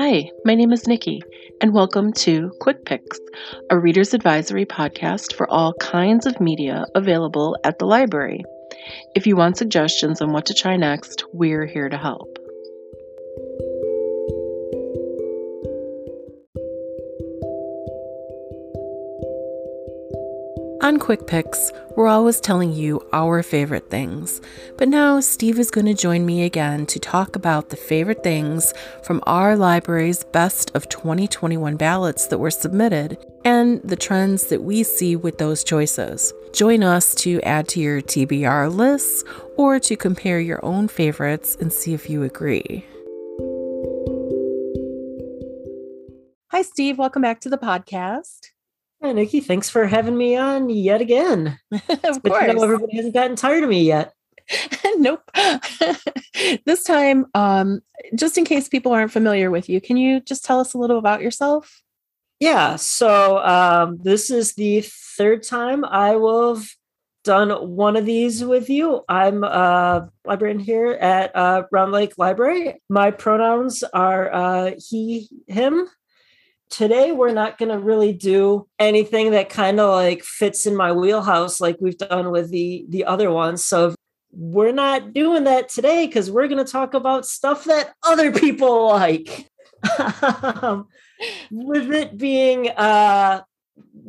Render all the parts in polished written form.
Hi, my name is Nikki, and welcome to Quick Picks, a reader's advisory podcast for all kinds of media available at the library. If you want suggestions on what to try next, we're here to help. On Quick Picks, we're always telling you our favorite things, but now Steve is going to join me again to talk about the favorite things from our library's best of 2021 ballots that were submitted and the trends that we see with those choices. Join us to add to your TBR lists or to compare your own favorites and see if you agree. Hi, Steve. Welcome back to the podcast. Hi, Nikki. Thanks for having me on yet again. Of course. I know everybody hasn't gotten tired of me yet. Nope. This time, just in case people aren't familiar with you, can you just tell us a little about yourself? Yeah. So this is the third time I will have done one of these with you. I'm a librarian here at Round Lake Library. My pronouns are he, him. Today, we're not going to really do anything that kind of like fits in my wheelhouse like we've done with the other ones. So we're not doing that today because we're going to talk about stuff that other people like. With it being the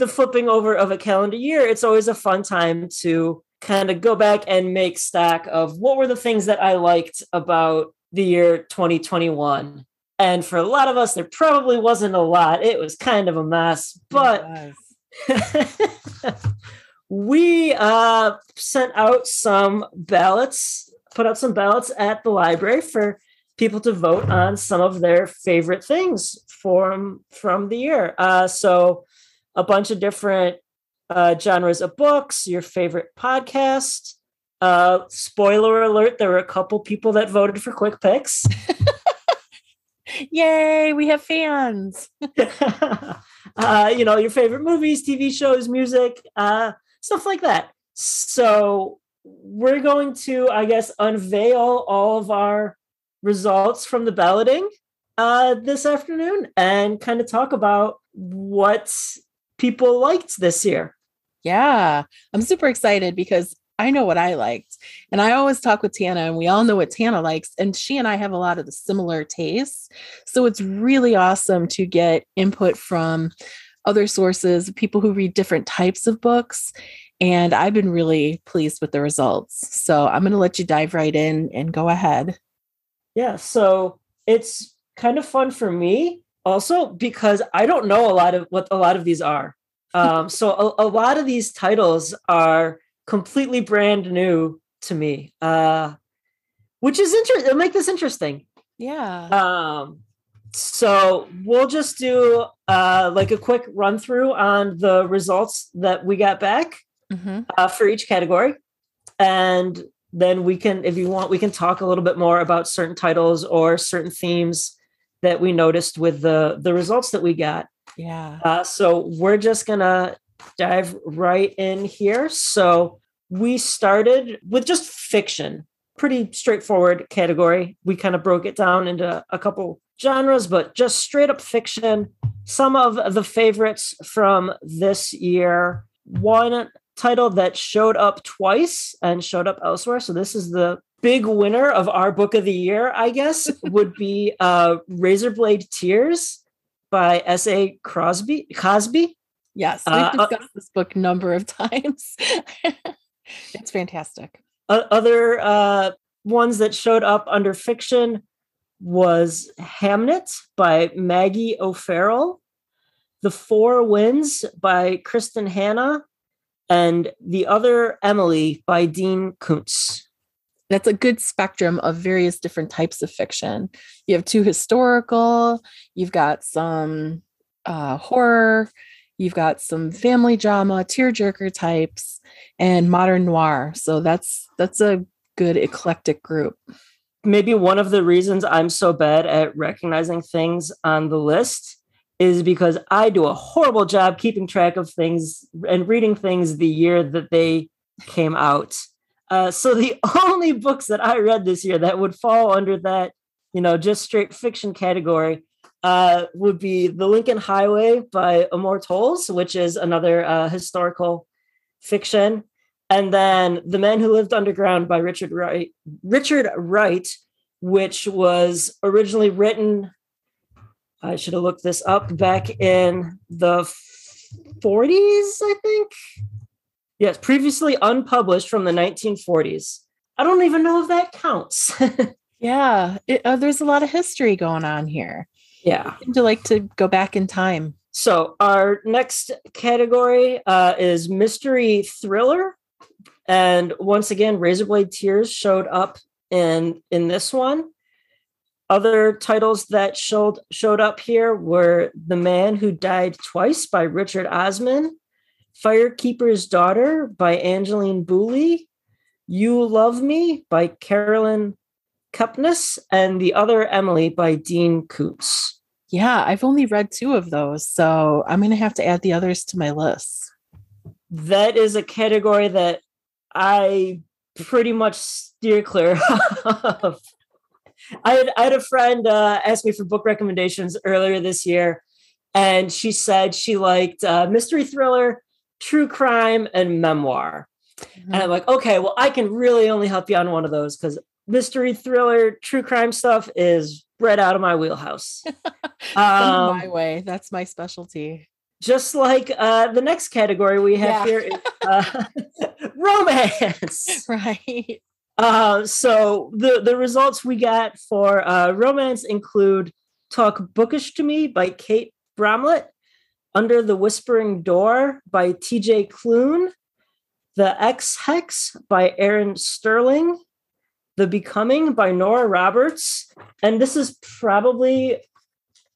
flipping over of a calendar year, it's always a fun time to kind of go back and make stock of what were the things that I liked about the year 2021. And for a lot of us, there probably wasn't a lot. It was kind of a mess, but we sent out some ballots, put out some ballots at the library for people to vote on some of their favorite things from the year. So a bunch of different genres of books, your favorite podcast. Spoiler alert, there were a couple people that voted for Quick Picks. Yay, we have fans. Your favorite movies, TV shows, music, stuff like that. So we're going to, I guess, unveil all of our results from the balloting this afternoon and kind of talk about what people liked this year. Yeah, I'm super excited because I know what I liked. And I always talk with Tana, and we all know what Tana likes. And she and I have a lot of the similar tastes. So it's really awesome to get input from other sources, people who read different types of books. And I've been really pleased with the results. So I'm going to let you dive right in and go ahead. Yeah. So it's kind of fun for me also because I don't know what a lot of these are. So a lot of these titles are completely brand new to me, which is interesting. It'll make this interesting. Yeah. So we'll just do like a quick run through on the results that we got back for each category. And then we can, if you want, we can talk a little bit more about certain titles or certain themes that we noticed with the results that we got. Yeah. So we're just going to dive right in here. So we started with just fiction, pretty straightforward category. We kind of broke it down into a couple genres, but just straight up fiction. Some of the favorites from this year, one title that showed up twice and showed up elsewhere. So this is the big winner of our book of the year, I guess, would be Razor Blade Tears by S.A. Cosby. Yes, we've discussed this book a number of times. It's fantastic. Other ones that showed up under fiction was Hamnet by Maggie O'Farrell, The Four Winds by Kristin Hannah, and The Other Emily by Dean Koontz. That's a good spectrum of various different types of fiction. You have two historical, you've got some horror, you've got some family drama, tearjerker types, and modern noir. So that's a good eclectic group. Maybe one of the reasons I'm so bad at recognizing things on the list is because I do a horrible job keeping track of things and reading things the year that they came out. So the only books that I read this year that would fall under that, just straight fiction category would be The Lincoln Highway by Amor Towles, which is another historical fiction. And then The Man Who Lived Underground by Richard Wright, which was originally written, I should have looked this up, back in the 40s, I think. Yes, previously unpublished from the 1940s. I don't even know if that counts. Yeah, there's a lot of history going on here. Yeah. I like to go back in time. So our next category is mystery thriller. And once again, Razor Blade Tears showed up in this one. Other titles that showed up here were The Man Who Died Twice by Richard Osman, Firekeeper's Daughter by Angeline Boulley, You Love Me by Caroline Kepnes, and The Other Emily by Dean Koontz. Yeah, I've only read two of those, so I'm going to have to add the others to my list. That is a category that I pretty much steer clear of. I had a friend ask me for book recommendations earlier this year, and she said she liked mystery thriller, true crime, and memoir. Mm-hmm. And I'm like, okay, well, I can really only help you on one of those because mystery thriller, true crime stuff is right out of my wheelhouse. My way. That's my specialty. Just like the next category we have here is romance. Right. So the results we got for romance include Talk Bookish to Me by Kate Bromlet, Under the Whispering Door by TJ Klune, The Ex Hex by Erin Sterling, The Becoming by Nora Roberts. And this is probably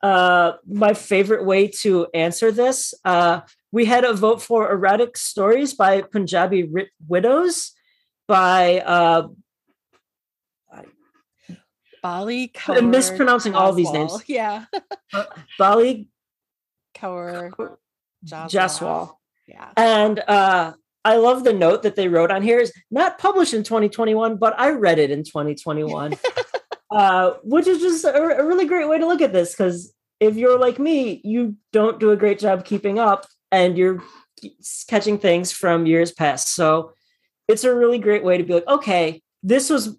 my favorite way to answer this. We had a vote for Erotic Stories by Punjabi Widows, by Boulley. I'm mispronouncing all these names. Yeah. Boulley Kaur Jaswal. Yeah. And I love the note that they wrote on here is not published in 2021, but I read it in 2021, which is just a really great way to look at this. Because if you're like me, you don't do a great job keeping up and you're catching things from years past. So it's a really great way to be like, okay, this was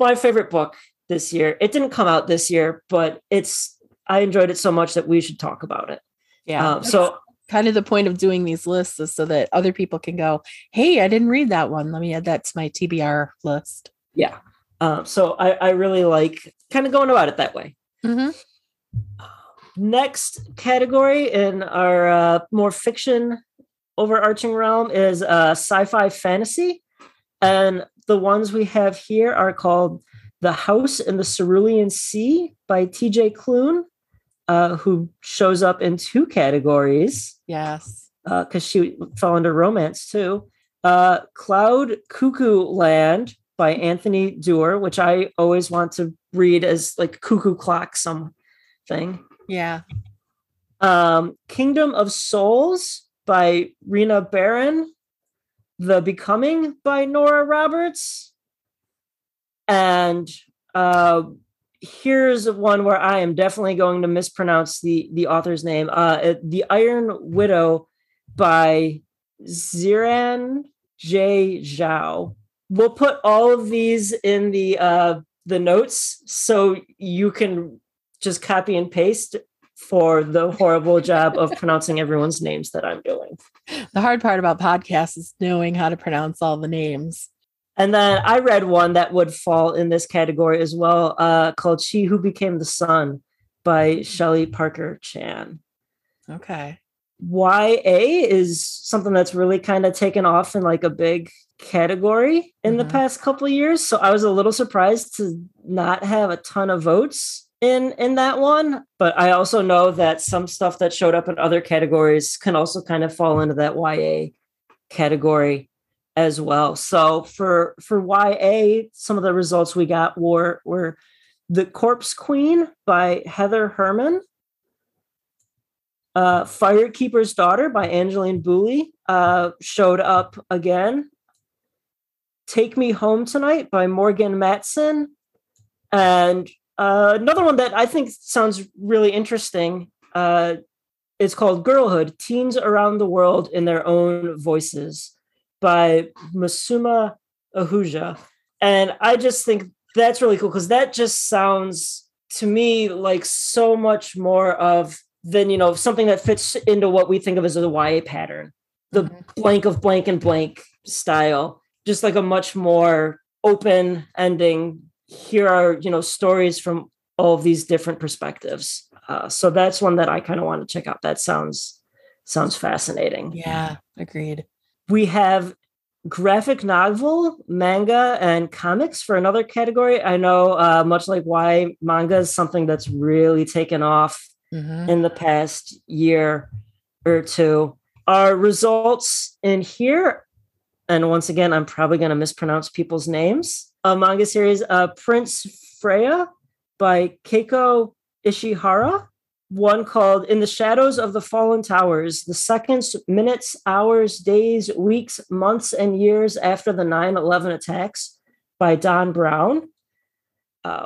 my favorite book this year. It didn't come out this year, but I enjoyed it so much that we should talk about it. Yeah. So kind of the point of doing these lists is so that other people can go, hey, I didn't read that one. Let me add that to my TBR list. Yeah. So I really like kind of going about it that way. Mm-hmm. Next category in our more fiction overarching realm is sci-fi fantasy. And the ones we have here are called The House in the Cerulean Sea by TJ Klune, who shows up in two categories. Yes. Because she fell into romance too. Cloud Cuckoo Land by Anthony Doerr, which I always want to read as like cuckoo clock something. Yeah. Kingdom of Souls by Rena Barron, The Becoming by Nora Roberts. And here's one where I am definitely going to mispronounce the author's name. The Iron Widow by Ziran J. Zhao. We'll put all of these in the notes so you can just copy and paste for the horrible job of pronouncing everyone's names that I'm doing. The hard part about podcasts is knowing how to pronounce all the names. And then I read one that would fall in this category as well, called She Who Became the Sun by Shelley Parker Chan. Okay. YA is something that's really kind of taken off in like a big category in the past couple of years. So I was a little surprised to not have a ton of votes in that one, but I also know that some stuff that showed up in other categories can also kind of fall into that YA category as well. So for YA, some of the results we got were The Corpse Queen by Heather Herman, Firekeeper's Daughter by Angeline Boulley showed up again, Take Me Home Tonight by Morgan Matson, and Another one that I think sounds really interesting is called Girlhood, Teens Around the World in Their Own Voices by Masuma Ahuja. And I just think that's really cool because that just sounds to me like so much more of than, you know, something that fits into what we think of as the YA pattern, the blank of blank and blank style, just like a much more open ending. Here are, you know, stories from all of these different perspectives. So that's one that I kind of want to check out. That sounds fascinating. Yeah, agreed. We have graphic novel, manga, and comics for another category. I know much like why manga is something that's really taken off in the past year or two. Our results in here, and once again, I'm probably going to mispronounce people's names. A manga series, Prince Freya by Keiko Ishihara. One called In the Shadows of the Fallen Towers, the seconds, minutes, hours, days, weeks, months, and years after the 9/11 attacks by Don Brown,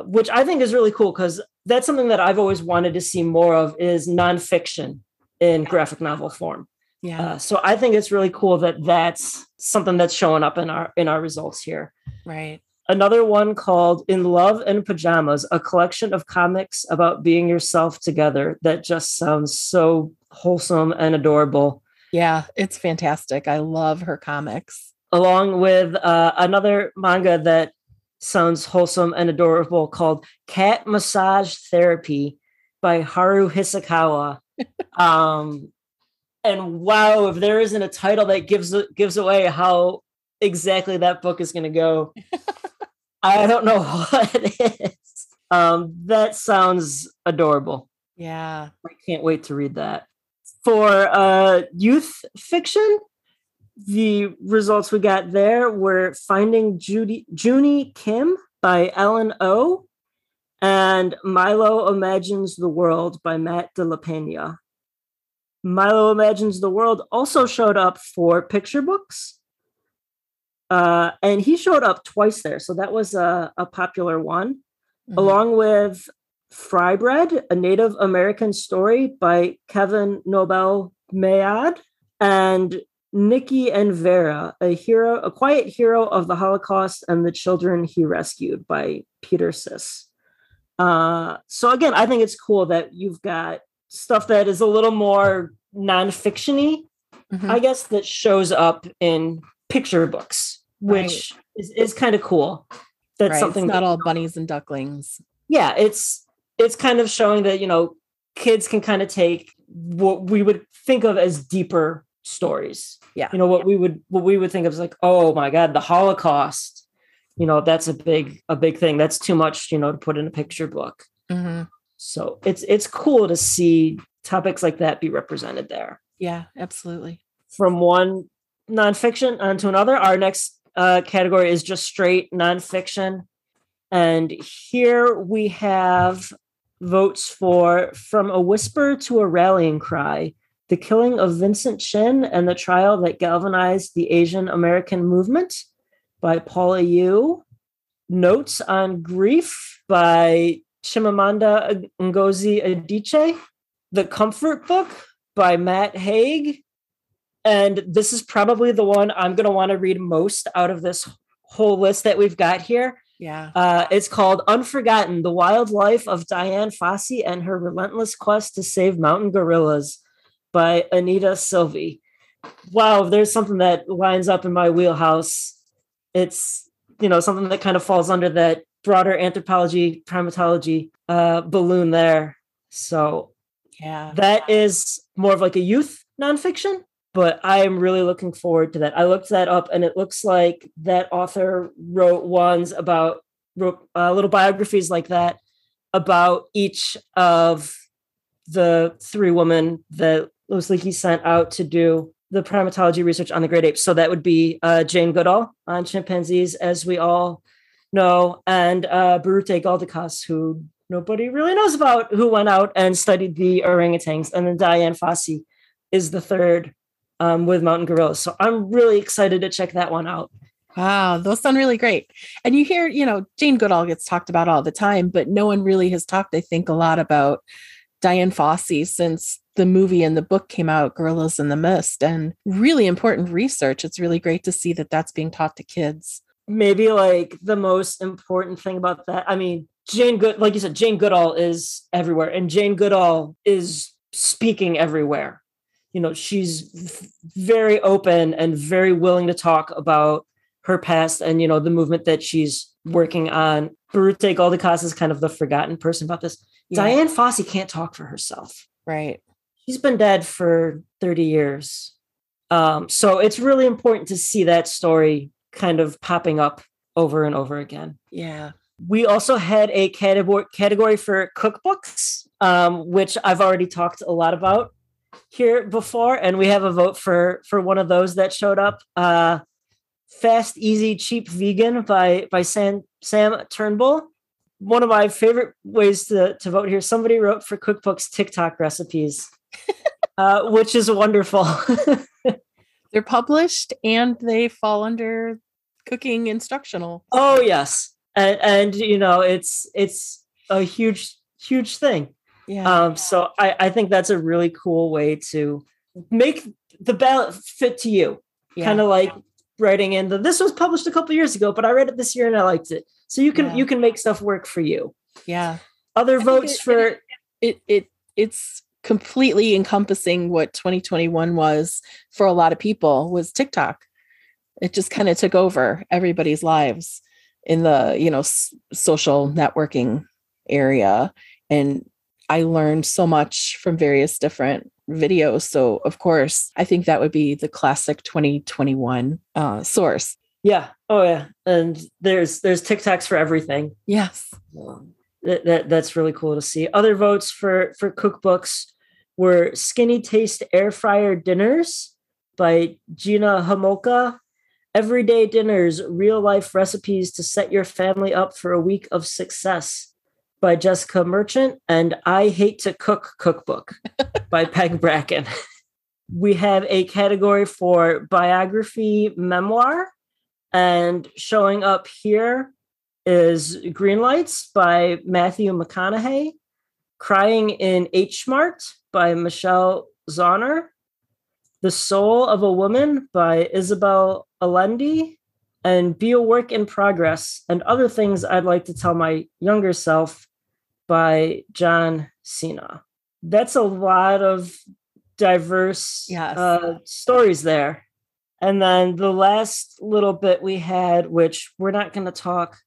which I think is really cool because that's something that I've always wanted to see more of is nonfiction in graphic novel form. Yeah. So I think it's really cool that that's something that's showing up in our results here. Right. Another one called In Love and Pajamas, a collection of comics about being yourself together. That just sounds so wholesome and adorable. Yeah, it's fantastic. I love her comics. Along with another manga that sounds wholesome and adorable called Cat Massage Therapy by Haru Hisakawa. And wow, if there isn't a title that gives away how exactly that book is going to go. I don't know what it is. That sounds adorable. Yeah. I can't wait to read that. For youth fiction, the results we got there were Finding Junie Kim by Ellen O. and Milo Imagines the World by Matt de la Pena. Milo Imagines the World also showed up for picture books. And he showed up twice there. So that was a popular one, along with Fry Bread, a Native American Story by Kevin Nobel Mayad, and Nikki and Vera, a quiet hero of the Holocaust and the children he rescued by Peter Sis. So again, I think it's cool that you've got stuff that is a little more non-fiction-y, I guess, that shows up in picture books, which is kind of cool. That's something it's not all bunnies and ducklings. Yeah, it's kind of showing that, you know, kids can kind of take what we would think of as deeper stories. Yeah, you know what we would think of as like, oh my God, the Holocaust. You know, that's a big thing. That's too much, you know, to put in a picture book. So it's cool to see topics like that be represented there. Yeah, absolutely. From one nonfiction onto another. Our next category is just straight nonfiction. And here we have votes for From a Whisper to a Rallying Cry, The Killing of Vincent Chin and the Trial That Galvanized the Asian American Movement by Paula Yu, Notes on Grief by Chimamanda Ngozi Adichie, The Comfort Book by Matt Haig. And this is probably the one I'm going to want to read most out of this whole list that we've got here. Yeah. It's called Unforgotten, The Wild Life of Dian Fossey and Her Relentless Quest to Save Mountain Gorillas by Anita Silvey. Wow, if there's something that lines up in my wheelhouse, it's, you know, something that kind of falls under that broader anthropology, primatology balloon there. So yeah, that is more of like a youth nonfiction. But I am really looking forward to that. I looked that up, and it looks like that author wrote little biographies like that about each of the three women that Lois Leakey sent out to do the primatology research on the great apes. So that would be Jane Goodall on chimpanzees, as we all know, and Birute Galdikas, who nobody really knows about, who went out and studied the orangutans. And then Dian Fossey is the third. With mountain gorillas. So I'm really excited to check that one out Wow, those sound really great. And you hear, you know, Jane Goodall gets talked about all the time, but no one really has talked, I think, a lot about Dian Fossey since the movie and the book came out, Gorillas in the Mist, and really important research. It's really great to see that that's being taught to kids. Maybe like the most important thing about that. I mean, like you said, Jane Goodall is everywhere, and Jane Goodall is speaking everywhere. You know, she's very open and very willing to talk about her past and, you know, the movement that she's working on. Birute Goldacasa is kind of the forgotten person about this. Yeah. Dian Fossey can't talk for herself. Right. She's been dead for 30 years. So it's really important to see that story kind of popping up over and over again. Yeah. We also had a category for cookbooks, which I've already talked a lot about here before. And we have a vote for one of those that showed up. Fast, Easy, Cheap Vegan by Sam Turnbull. One of my favorite ways to vote here. Somebody wrote for cookbooks TikTok recipes, which is wonderful. They're published and they fall under cooking instructional. Oh, yes. And you know, it's a huge, huge thing. Yeah. So I think that's a really cool way to make the ballot fit to you. Yeah. Kind of like writing in that this was published a couple of years ago, but I read it this year and I liked it. So you can you can make stuff work for you. Yeah. Other votes for it's completely encompassing what 2021 was for a lot of people was TikTok. It just kind of took over everybody's lives in the, you know, social networking area. And I learned so much from various different videos. So of course, I think that would be the classic 2021 source. Yeah. Oh yeah. And there's TikToks for everything. Yes. That's really cool to see. Other votes for cookbooks were Skinny Taste Air Fryer Dinners by Gina Homolka, Everyday Dinners, Real Life Recipes to Set Your Family Up for a Week of Success by Jessica Merchant, and I Hate to Cook Cookbook by Peg Bracken. We have a category for biography, memoir, and showing up here is Green Lights by Matthew McConaughey, Crying in H Mart by Michelle Zauner, The Soul of a Woman by Isabel Allende, and Be a Work in Progress and Other Things I'd Like to Tell My Younger Self by John Cena. That's a lot of diverse stories there. And then the last little bit we had, which we're not going to talk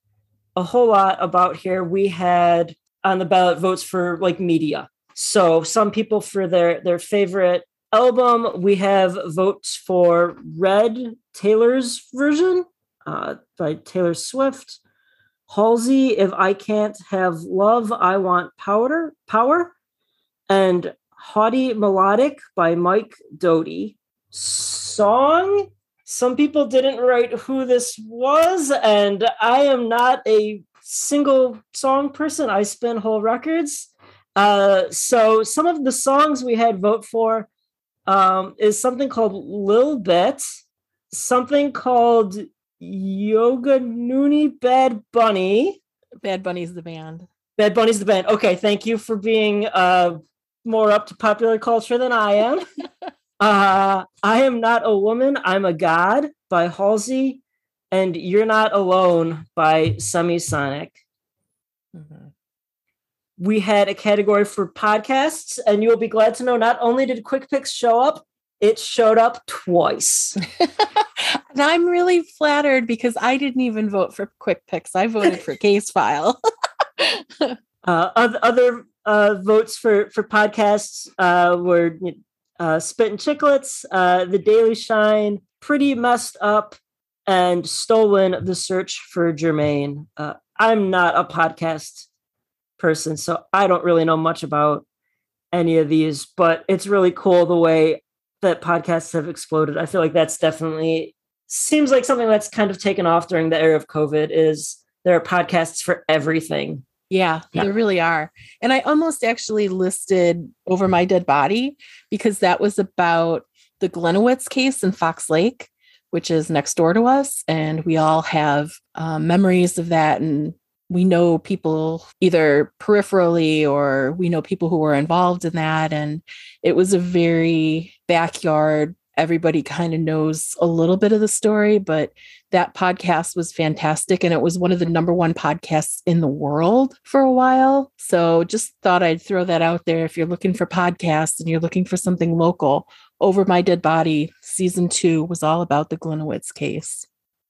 a whole lot about here, we had on the ballot votes for like media. So some people for their favorite album. We have votes for Red, Taylor's Version by Taylor Swift, Halsey, If I Can't Have Love, I Want Power, and Haughty Melodic by Mike Doty. Song, some people didn't write who this was, and I am not a single song person. I spin whole records. So some of the songs we had vote for is something called Lil Bit, something called Yoga Noonie Bad Bunny. Bad Bunny's the band. Bad Bunny's the band. Okay, thank you for being more up to popular culture than I am. I Am Not a Woman, I'm a God by Halsey, and You're Not Alone by Semisonic. Mm-hmm. We had a category for podcasts, and you'll be glad to know not only did Quick Picks show up, it showed up twice. And I'm really flattered because I didn't even vote for Quick Picks. I voted for Case File. Other votes for podcasts were Spit and Chicklets, The Daily Shine, Pretty Messed Up, and Stolen, The Search for Jermaine. I'm not a podcast person, so I don't really know much about any of these, but it's really cool the way that podcasts have exploded. I feel like that's definitely seems like something that's kind of taken off during the era of COVID is there are podcasts for everything. Yeah, there really are. And I almost actually listed Over My Dead Body because that was about the Glenowitz case in Fox Lake, which is next door to us. And we all have memories of that. And we know people either peripherally, or we know people who were involved in that. And it was a very backyard. Everybody kind of knows a little bit of the story, but that podcast was fantastic. And it was one of the #1 podcasts in the world for a while. So just thought I'd throw that out there. If you're looking for podcasts and you're looking for something local, Over My Dead Body season 2 was all about the Glinowitz case.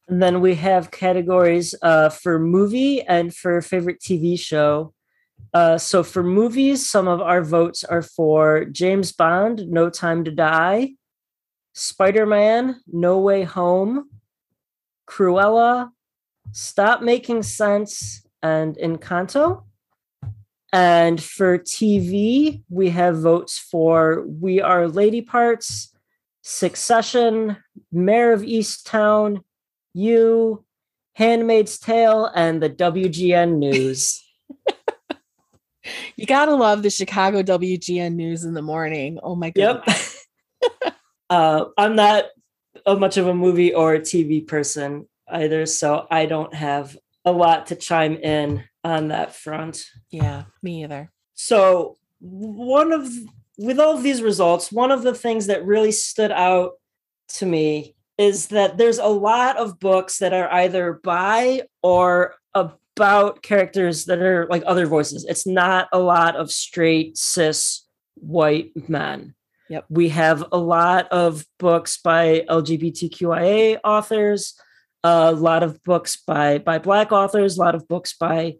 And then we have categories for movie and for favorite TV show. So for movies, some of our votes are for James Bond, No Time to Die, Spider-Man, No Way Home, Cruella, Stop Making Sense, and Encanto. And for TV, we have votes for We Are Lady Parts, Succession, Mayor of Easttown, You, Handmaid's Tale, and the WGN News. You gotta love the Chicago WGN News in the morning. Oh my god! Yep. I'm not much of a movie or a TV person either, so I don't have a lot to chime in on that front. Yeah, me either. So with all of these results, one of the things that really stood out to me is that there's a lot of books that are either by or about characters that are like other voices. It's not a lot of straight, cis, white men. Yep. We have a lot of books by LGBTQIA authors, a lot of books by Black authors, a lot of books by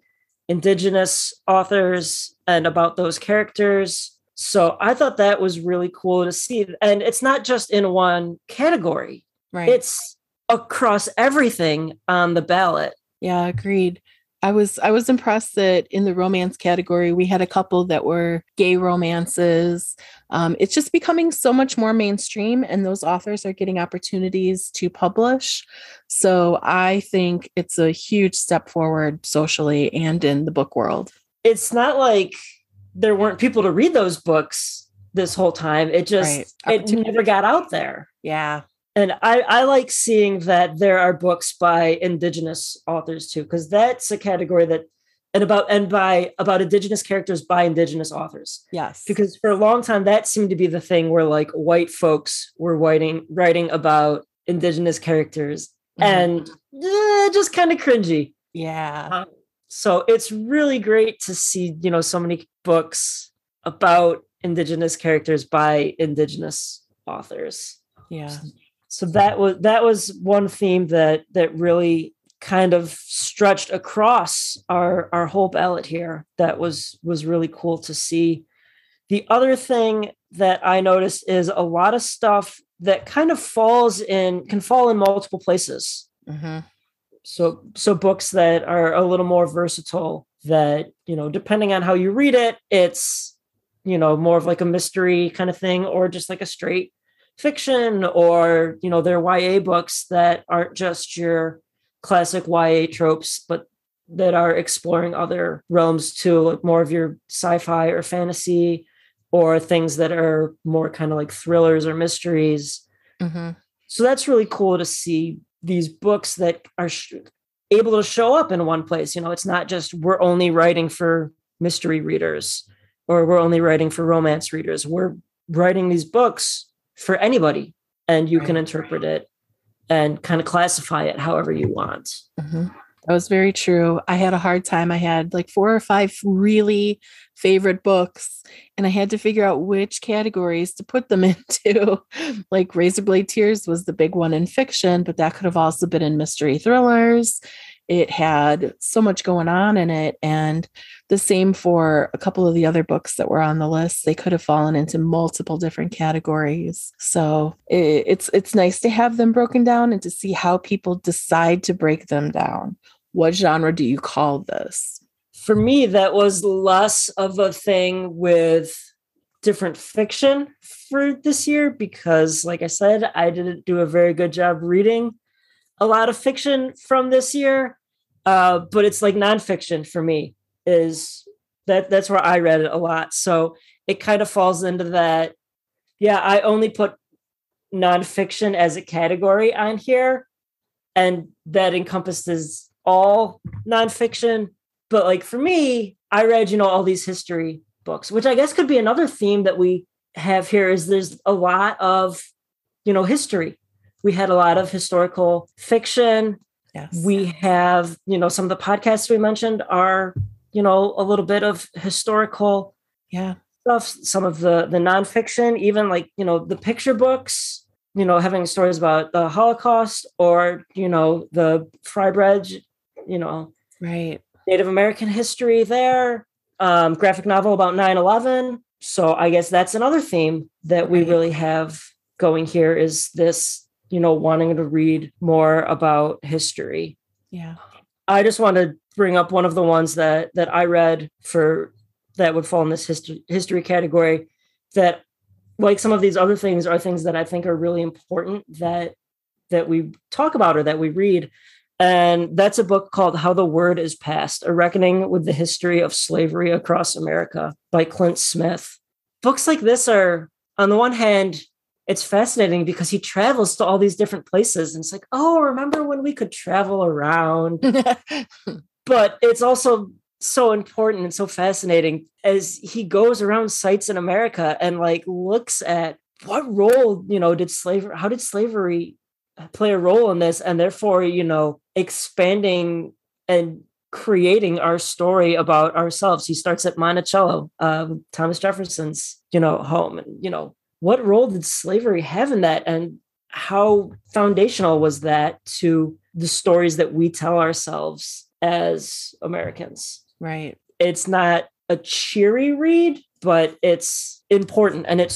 Indigenous authors and about those characters. So I thought that was really cool to see. And it's not just in one category. Right. It's across everything on the ballot. Yeah, agreed. I was impressed that in the romance category, we had a couple that were gay romances. It's just becoming so much more mainstream, and those authors are getting opportunities to publish. So I think it's a huge step forward socially and in the book world. It's not like there weren't people to read those books this whole time. It just, It never got out there. Yeah. And I like seeing that there are books by Indigenous authors too, because that's a category that, about Indigenous characters by Indigenous authors. Yes. Because for a long time, that seemed to be the thing where like white folks were writing about Indigenous characters, and just kind of cringy. Yeah. So it's really great to see, so many books about Indigenous characters by Indigenous authors. Yeah. So that was one theme that really kind of stretched across our whole ballot here. That was really cool to see. The other thing that I noticed is a lot of stuff that kind of can fall in multiple places. Mm-hmm. So books that are a little more versatile that, depending on how you read it, it's, more of like a mystery kind of thing, or just like a straight fiction, or their YA books that aren't just your classic YA tropes, but that are exploring other realms too, like more of your sci-fi or fantasy, or things that are more kind of like thrillers or mysteries. Mm-hmm. So that's really cool to see these books that are able to show up in one place. It's not just we're only writing for mystery readers, or we're only writing for romance readers. We're writing these books for anybody, and you can interpret it and kind of classify it however you want. Mm-hmm. That was very true. I had a hard time. I had like 4 or 5 really favorite books, and I had to figure out which categories to put them into. Like Razor Blade Tears was the big one in fiction, but that could have also been in mystery thrillers. It had so much going on in it. And the same for a couple of the other books that were on the list. They could have fallen into multiple different categories. So it's nice to have them broken down and to see how people decide to break them down. What genre do you call this? For me, that was less of a thing with different fiction for this year, because like I said, I didn't do a very good job reading a lot of fiction from this year, but it's like nonfiction for me is that's where I read it a lot. So it kind of falls into that. Yeah, I only put nonfiction as a category on here, and that encompasses all nonfiction. But like for me, I read, you know, all these history books, which I guess could be another theme that we have here is there's a lot of, you know, history. We had a lot of historical fiction. Yes. We have, you know, some of the podcasts we mentioned are, you know, a little bit of historical stuff. Some of the nonfiction, even like, you know, the picture books, you know, having stories about the Holocaust or, you know, the fry bread, you know, right. Native American history there, graphic novel about 9/11. So I guess that's another theme that we really have going here is this, you know, wanting to read more about history. Yeah. I just want to bring up one of the ones that I read for that would fall in this history category that, like some of these other things, are things that I think are really important that we talk about or that we read. And that's a book called How the Word is Passed, A Reckoning with the History of Slavery Across America by Clint Smith. Books like this are, on the one hand, it's fascinating because he travels to all these different places. And it's like, oh, remember when we could travel around? But it's also so important and so fascinating as he goes around sites in America and like looks at what role, you know, how did slavery play a role in this? And therefore, you know, expanding and creating our story about ourselves. He starts at Monticello, Thomas Jefferson's, you know, home, and, you know, what role did slavery have in that? And how foundational was that to the stories that we tell ourselves as Americans? Right. It's not a cheery read, but it's important. And it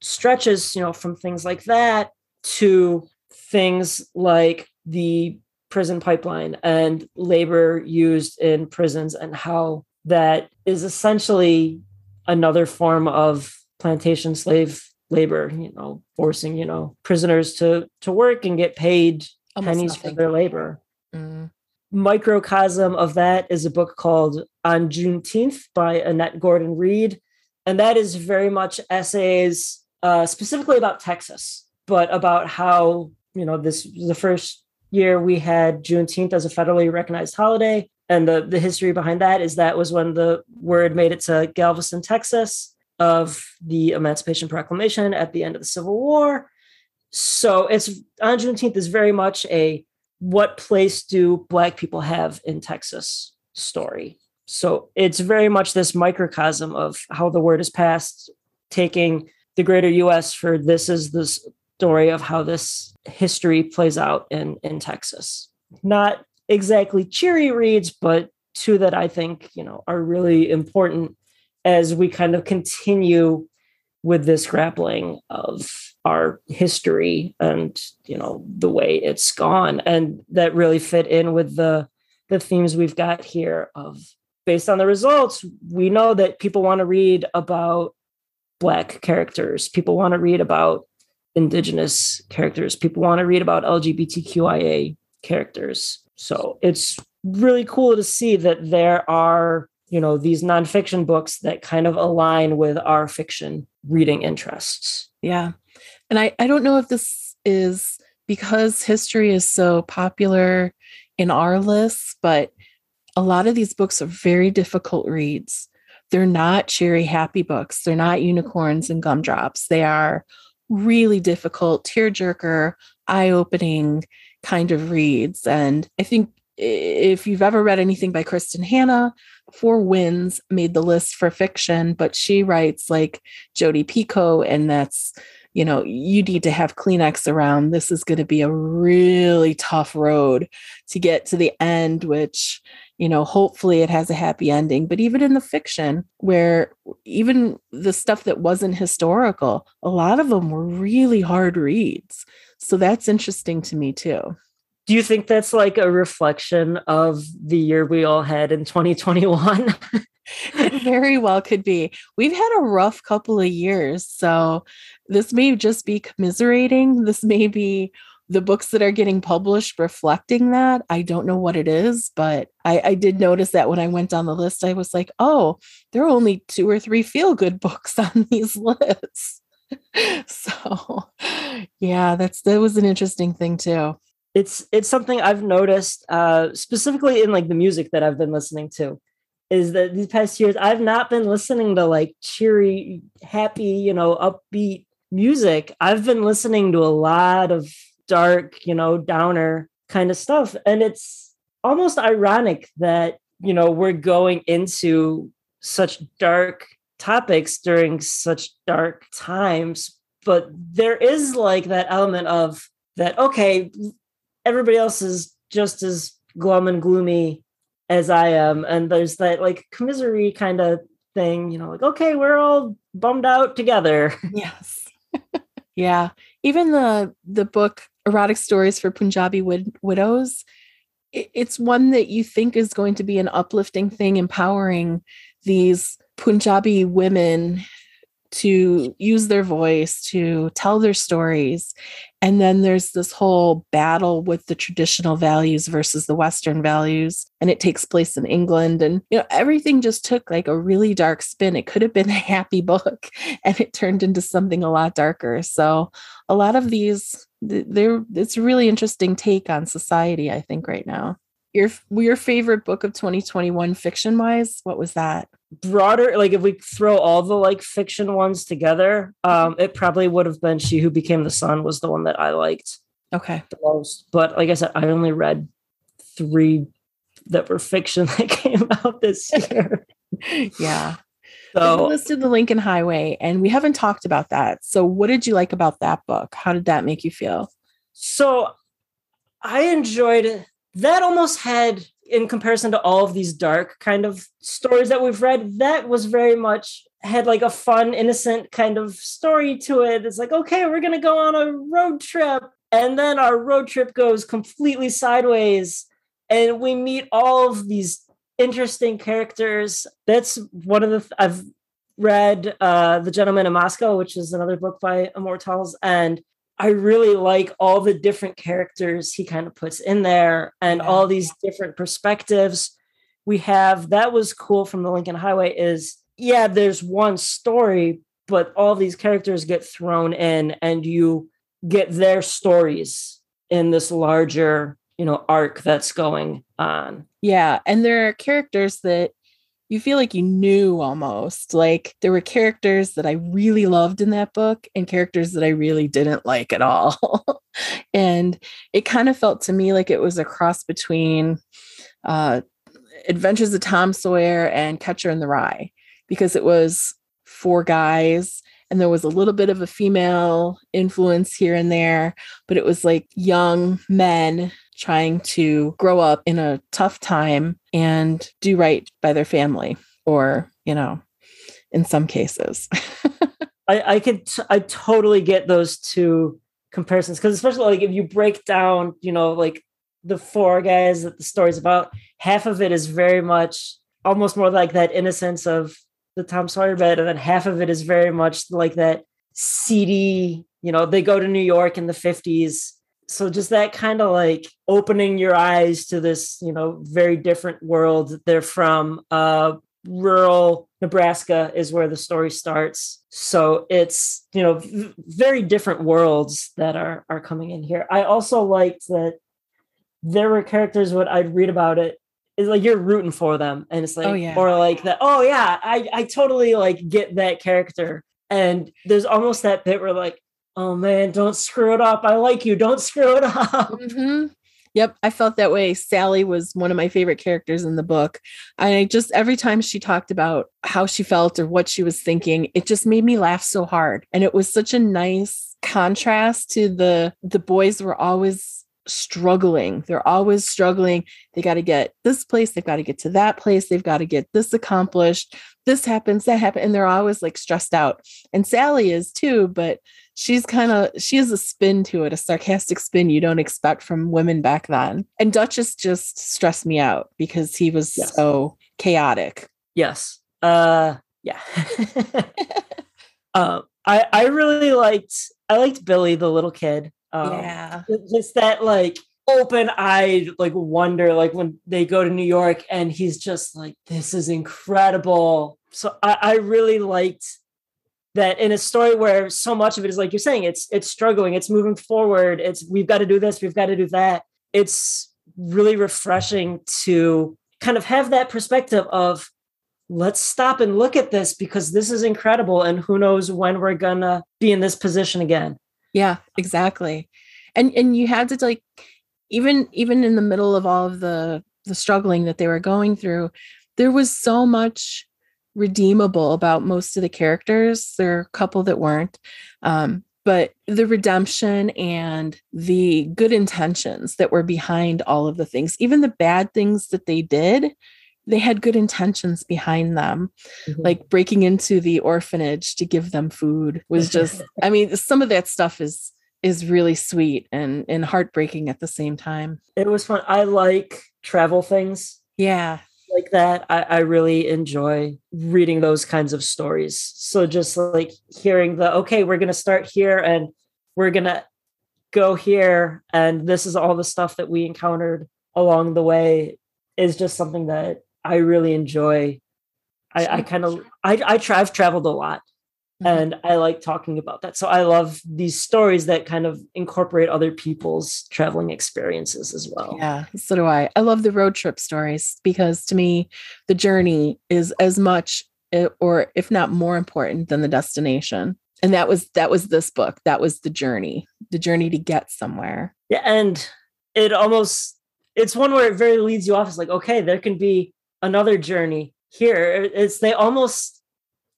stretches, you know, from things like that to things like the prison pipeline and labor used in prisons and how that is essentially another form of plantation slave labor, you know, forcing, you know, prisoners to work and get paid pennies for their labor. Mm. Microcosm of that is a book called On Juneteenth by Annette Gordon Reed. And that is very much essays specifically about Texas, but about how, you know, this was the first year we had Juneteenth as a federally recognized holiday. And the history behind that is that was when the word made it to Galveston, Texas, of the Emancipation Proclamation at the end of the Civil War. So it's On Juneteenth is very much a what place do Black people have in Texas story. So it's very much this microcosm of how the word is passed, taking the greater U.S. for this is the story of how this history plays out in Texas. Not exactly cheery reads, but two that I think, you know, are really important as we kind of continue with this grappling of our history and, you know, the way it's gone. And that really fit in with the themes we've got here of, based on the results, we know that people want to read about Black characters. People want to read about Indigenous characters. People want to read about LGBTQIA characters. So it's really cool to see that there are, you know, these nonfiction books that kind of align with our fiction reading interests. Yeah. And I don't know if this is because history is so popular in our lists, but a lot of these books are very difficult reads. They're not cheery, happy books. They're not unicorns and gumdrops. They are really difficult, tearjerker, eye-opening kind of reads. And I think if you've ever read anything by Kristin Hannah, Four Winds made the list for fiction, but she writes like Jodi Picoult, and that's, you know, you need to have Kleenex around. This is going to be a really tough road to get to the end, which, you know, hopefully it has a happy ending. But even in the fiction, where even the stuff that wasn't historical, a lot of them were really hard reads. So that's interesting to me too. Do you think that's like a reflection of the year we all had in 2021? It very well could be. We've had a rough couple of years, so this may just be commiserating. This may be the books that are getting published reflecting that. I don't know what it is, but I did notice that when I went down the list, I was like, oh, there are only 2 or 3 feel-good books on these lists. So yeah, that was an interesting thing too. It's something I've noticed specifically in like the music that I've been listening to, is that these past years I've not been listening to like cheery, happy, upbeat music. I've been listening to a lot of dark, downer kind of stuff. And it's almost ironic that, we're going into such dark topics during such dark times, but there is like that element of that, okay, everybody else is just as glum and gloomy as I am. And there's that like commisery kind of thing, like, okay, we're all bummed out together. Yes. Yeah. Even the book Erotic Stories for Punjabi Widows, it's one that you think is going to be an uplifting thing, empowering these Punjabi women to use their voice, to tell their stories. And then there's this whole battle with the traditional values versus the Western values. And it takes place in England. And, everything just took like a really dark spin. It could have been a happy book and it turned into something a lot darker. So a lot of these, it's a really interesting take on society, I think, right now. Your favorite book of 2021 fiction wise, what was that? Broader, like if we throw all the like fiction ones together, it probably would have been She Who Became the Sun was the one that I liked the most. But like I said, I only read 3 that were fiction that came out this year. Yeah. So we listed The Lincoln Highway and we haven't talked about that. So what did you like about that book? How did that make you feel? So I enjoyed that. Almost had, in comparison to all of these dark kind of stories that we've read, that was very much had like a fun, innocent kind of story to it. It's like, okay, we're going to go on a road trip. And then our road trip goes completely sideways and we meet all of these interesting characters. That's one of I've read The Gentleman in Moscow, which is another book by Amor Towles, and I really like all the different characters he kind of puts in there and all these different perspectives we have. That was cool from The Lincoln Highway is, there's one story, but all these characters get thrown in and you get their stories in this larger, arc that's going on. Yeah. And there are characters that you feel like you knew almost. Like there were characters that I really loved in that book and characters that I really didn't like at all. And it kind of felt to me like it was a cross between Adventures of Tom Sawyer and Catcher in the Rye, because it was 4 guys and there was a little bit of a female influence here and there, but it was like young men trying to grow up in a tough time and do right by their family, or, in some cases. I totally get those two comparisons, because especially like if you break down, like the 4 guys that the story's about, half of it is very much almost more like that innocence of the Tom Sawyer bit, and then half of it is very much like that seedy, they go to New York in the 50s. So just that kind of like opening your eyes to this, very different world. They're from rural Nebraska is where the story starts. So it's, very different worlds that are coming in here. I also liked that there were characters, what I'd read about it is like, you're rooting for them. And it's like, or like that. Oh yeah. I totally like get that character. And there's almost that bit where like, oh man, don't screw it up. I like you. Don't screw it up. Mm-hmm. Yep. I felt that way. Sally was one of my favorite characters in the book. I just, every time she talked about how she felt or what she was thinking, it just made me laugh so hard. And it was such a nice contrast to the boys were always struggling. They're always struggling. They got to get this place. They've got to get to that place. They've got to get this accomplished. This happens, that happens. And they're always like stressed out. And Sally is too, but she has a spin to it, a sarcastic spin you don't expect from women back then. And Duchess just stressed me out because he was so chaotic. Yes. Yeah. I really liked Billy, the little kid. Just that like open-eyed like wonder, like when they go to New York and he's just like, this is incredible. So I really liked that in a story where so much of it is, like you're saying, it's struggling, it's moving forward, it's we've got to do this, we've got to do that. It's really refreshing to kind of have that perspective of, let's stop and look at this because this is incredible. And who knows when we're going to be in this position again. Yeah, exactly. And you had to, like, even in the middle of all of the struggling that they were going through, there was so much redeemable about most of the characters. There are a couple that weren't, but the redemption and the good intentions that were behind all of the things, even the bad things that they did, they had good intentions behind them. Mm-hmm. Like breaking into the orphanage to give them food was just, I mean, some of that stuff is really sweet and heartbreaking at the same time. It was fun. I like travel things. Yeah. Like that. I really enjoy reading those kinds of stories. So just like hearing okay, we're going to start here and we're going to go here. And this is all the stuff that we encountered along the way is just something that I really enjoy. I've traveled a lot. Mm-hmm. And I like talking about that. So I love these stories that kind of incorporate other people's traveling experiences as well. Yeah, so do I. I love the road trip stories because to me, the journey is as much or if not more important than the destination. And that was this book. That was the journey to get somewhere. Yeah. And it's one where it very leads you off. It's like, okay, there can be another journey here.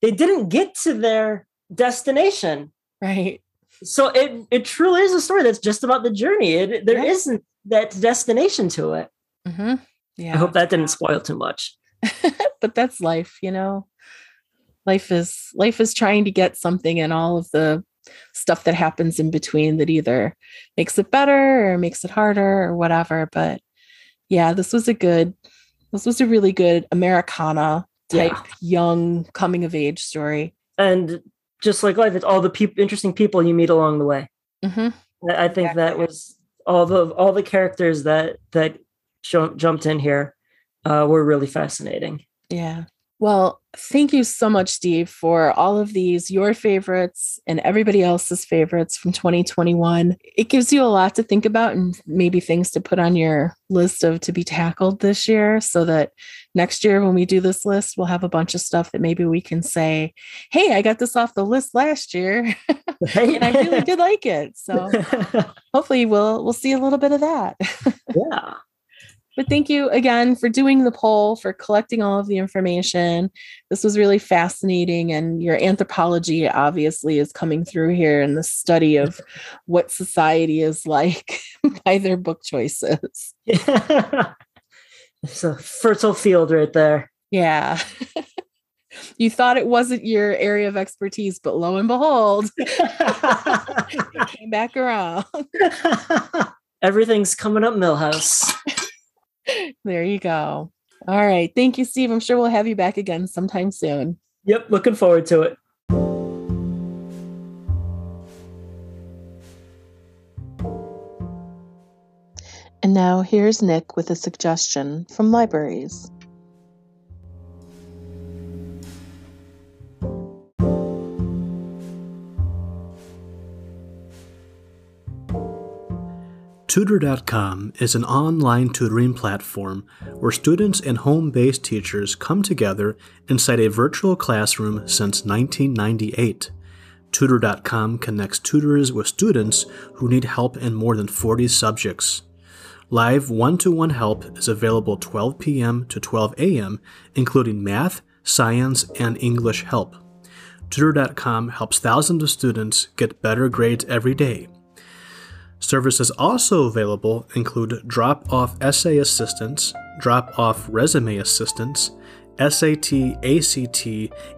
They didn't get to their destination. Right. So it truly is a story that's just about the journey. There isn't that destination to it. Mm-hmm. Yeah. I hope that didn't spoil too much. But that's life, you know. Life is trying to get something, and all of the stuff that happens in between that either makes it better or makes it harder or whatever. But yeah, this was a really good Americana type, yeah, young coming of age story. And just like life, it's all the interesting people you meet along the way. Mm-hmm. I think that was all the characters that jumped in here were really fascinating. Yeah. Well, thank you so much, Steve, for all of these, your favorites and everybody else's favorites from 2021. It gives you a lot to think about and maybe things to put on your list of to be tackled this year, so that next year when we do this list, we'll have a bunch of stuff that maybe we can say, hey, I got this off the list last year and I really did like it. So hopefully we'll see a little bit of that. Yeah. But thank you again for doing the poll, for collecting all of the information. This was really fascinating. And your anthropology obviously is coming through here in the study of what society is like by their book choices. Yeah. It's a fertile field right there. Yeah. You thought it wasn't your area of expertise, but lo and behold, it came back around. Everything's coming up, Milhouse. There you go. All right. Thank you, Steve. I'm sure we'll have you back again sometime soon. Yep. Looking forward to it. And now here's Nick with a suggestion from libraries. Tutor.com is an online tutoring platform where students and home-based teachers come together inside a virtual classroom since 1998. Tutor.com connects tutors with students who need help in more than 40 subjects. Live one-to-one help is available 12 p.m. to 12 a.m., including math, science, and English help. Tutor.com helps thousands of students get better grades every day. Services also available include drop-off essay assistance, drop-off resume assistance, SAT, ACT,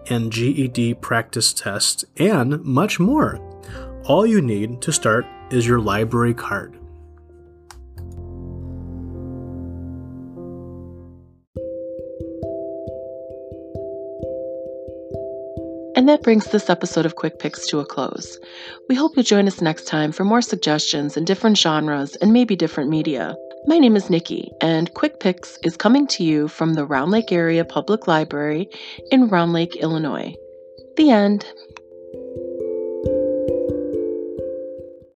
and GED practice tests, and much more. All you need to start is your library card. And that brings this episode of Quick Picks to a close. We hope you'll join us next time for more suggestions in different genres and maybe different media. My name is Nikki, and Quick Picks is coming to you from the Round Lake Area Public Library in Round Lake, Illinois. The end.